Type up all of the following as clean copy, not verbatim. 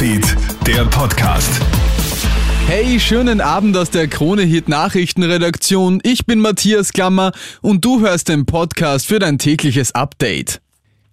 Newsfeed, der Podcast. Hey, schönen Abend aus der Krone-Hit-Nachrichtenredaktion. Ich bin Matthias Klammer und du hörst den Podcast für dein tägliches Update.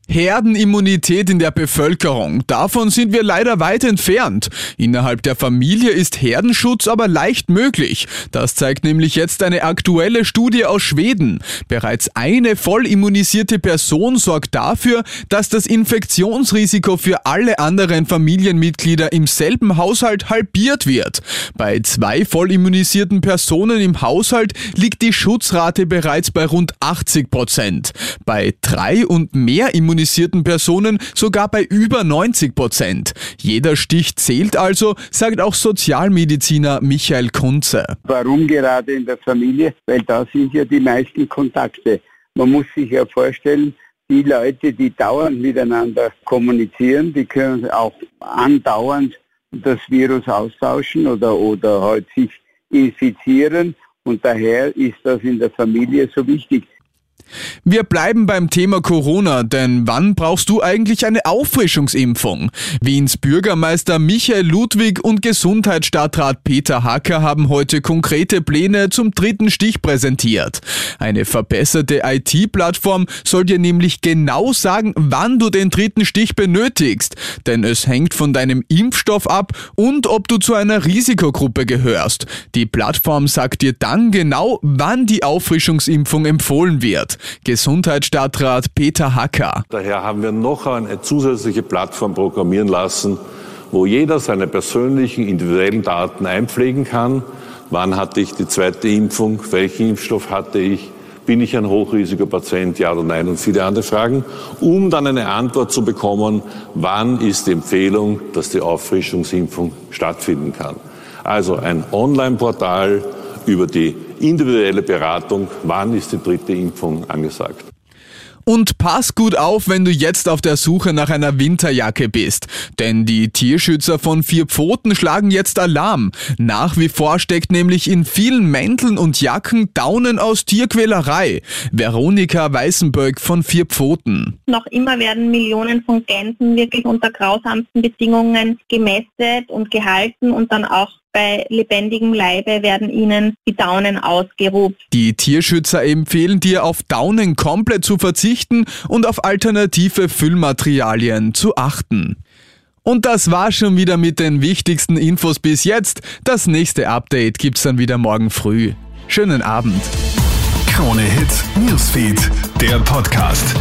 Herdenimmunität in der Bevölkerung, davon sind wir leider weit entfernt. Innerhalb der Familie ist Herdenschutz aber leicht möglich. Das zeigt nämlich jetzt eine aktuelle Studie aus Schweden. Bereits eine vollimmunisierte Person sorgt dafür, dass das Infektionsrisiko für alle anderen Familienmitglieder im selben Haushalt halbiert wird. Bei 2 vollimmunisierten Personen im Haushalt liegt die Schutzrate bereits bei rund 80%. Bei 3 und mehr immunisierten Personen sogar bei über 90%. Jeder Stich zählt also, sagt auch Sozialmediziner Michael Kunze. Warum gerade in der Familie? Weil da sind ja die meisten Kontakte. Man muss sich ja vorstellen, die Leute, die dauernd miteinander kommunizieren, die können auch andauernd das Virus austauschen oder halt sich infizieren. Und daher ist das in der Familie so wichtig. Wir bleiben beim Thema Corona, denn wann brauchst du eigentlich eine Auffrischungsimpfung? Wiens Bürgermeister Michael Ludwig und Gesundheitsstadtrat Peter Hacker haben heute konkrete Pläne zum 3. Stich präsentiert. Eine verbesserte IT-Plattform soll dir nämlich genau sagen, wann du den 3. Stich benötigst, denn es hängt von deinem Impfstoff ab und ob du zu einer Risikogruppe gehörst. Die Plattform sagt dir dann genau, wann die Auffrischungsimpfung empfohlen wird. Gesundheitsstadtrat Peter Hacker. Daher haben wir noch eine zusätzliche Plattform programmieren lassen, wo jeder seine persönlichen, individuellen Daten einpflegen kann. Wann hatte ich die 2. Impfung? Welchen Impfstoff hatte ich? Bin ich ein Hochrisikopatient? Ja oder nein? Und viele andere Fragen, um dann eine Antwort zu bekommen, wann ist die Empfehlung, dass die Auffrischungsimpfung stattfinden kann. Also ein Online-Portal über die individuelle Beratung, wann ist die 3. Impfung angesagt. Und pass gut auf, wenn du jetzt auf der Suche nach einer Winterjacke bist. Denn die Tierschützer von Vier Pfoten schlagen jetzt Alarm. Nach wie vor steckt nämlich in vielen Mänteln und Jacken Daunen aus Tierquälerei. Veronika Weißenböck von Vier Pfoten. Noch immer werden Millionen von Gänsen wirklich unter grausamsten Bedingungen gemästet und gehalten und dann auch bei lebendigem Leibe werden ihnen die Daunen ausgerupft. Die Tierschützer empfehlen dir, auf Daunen komplett zu verzichten und auf alternative Füllmaterialien zu achten. Und das war schon wieder mit den wichtigsten Infos bis jetzt. Das nächste Update gibt's dann wieder morgen früh. Schönen Abend. Krone Hits Newsfeed, der Podcast.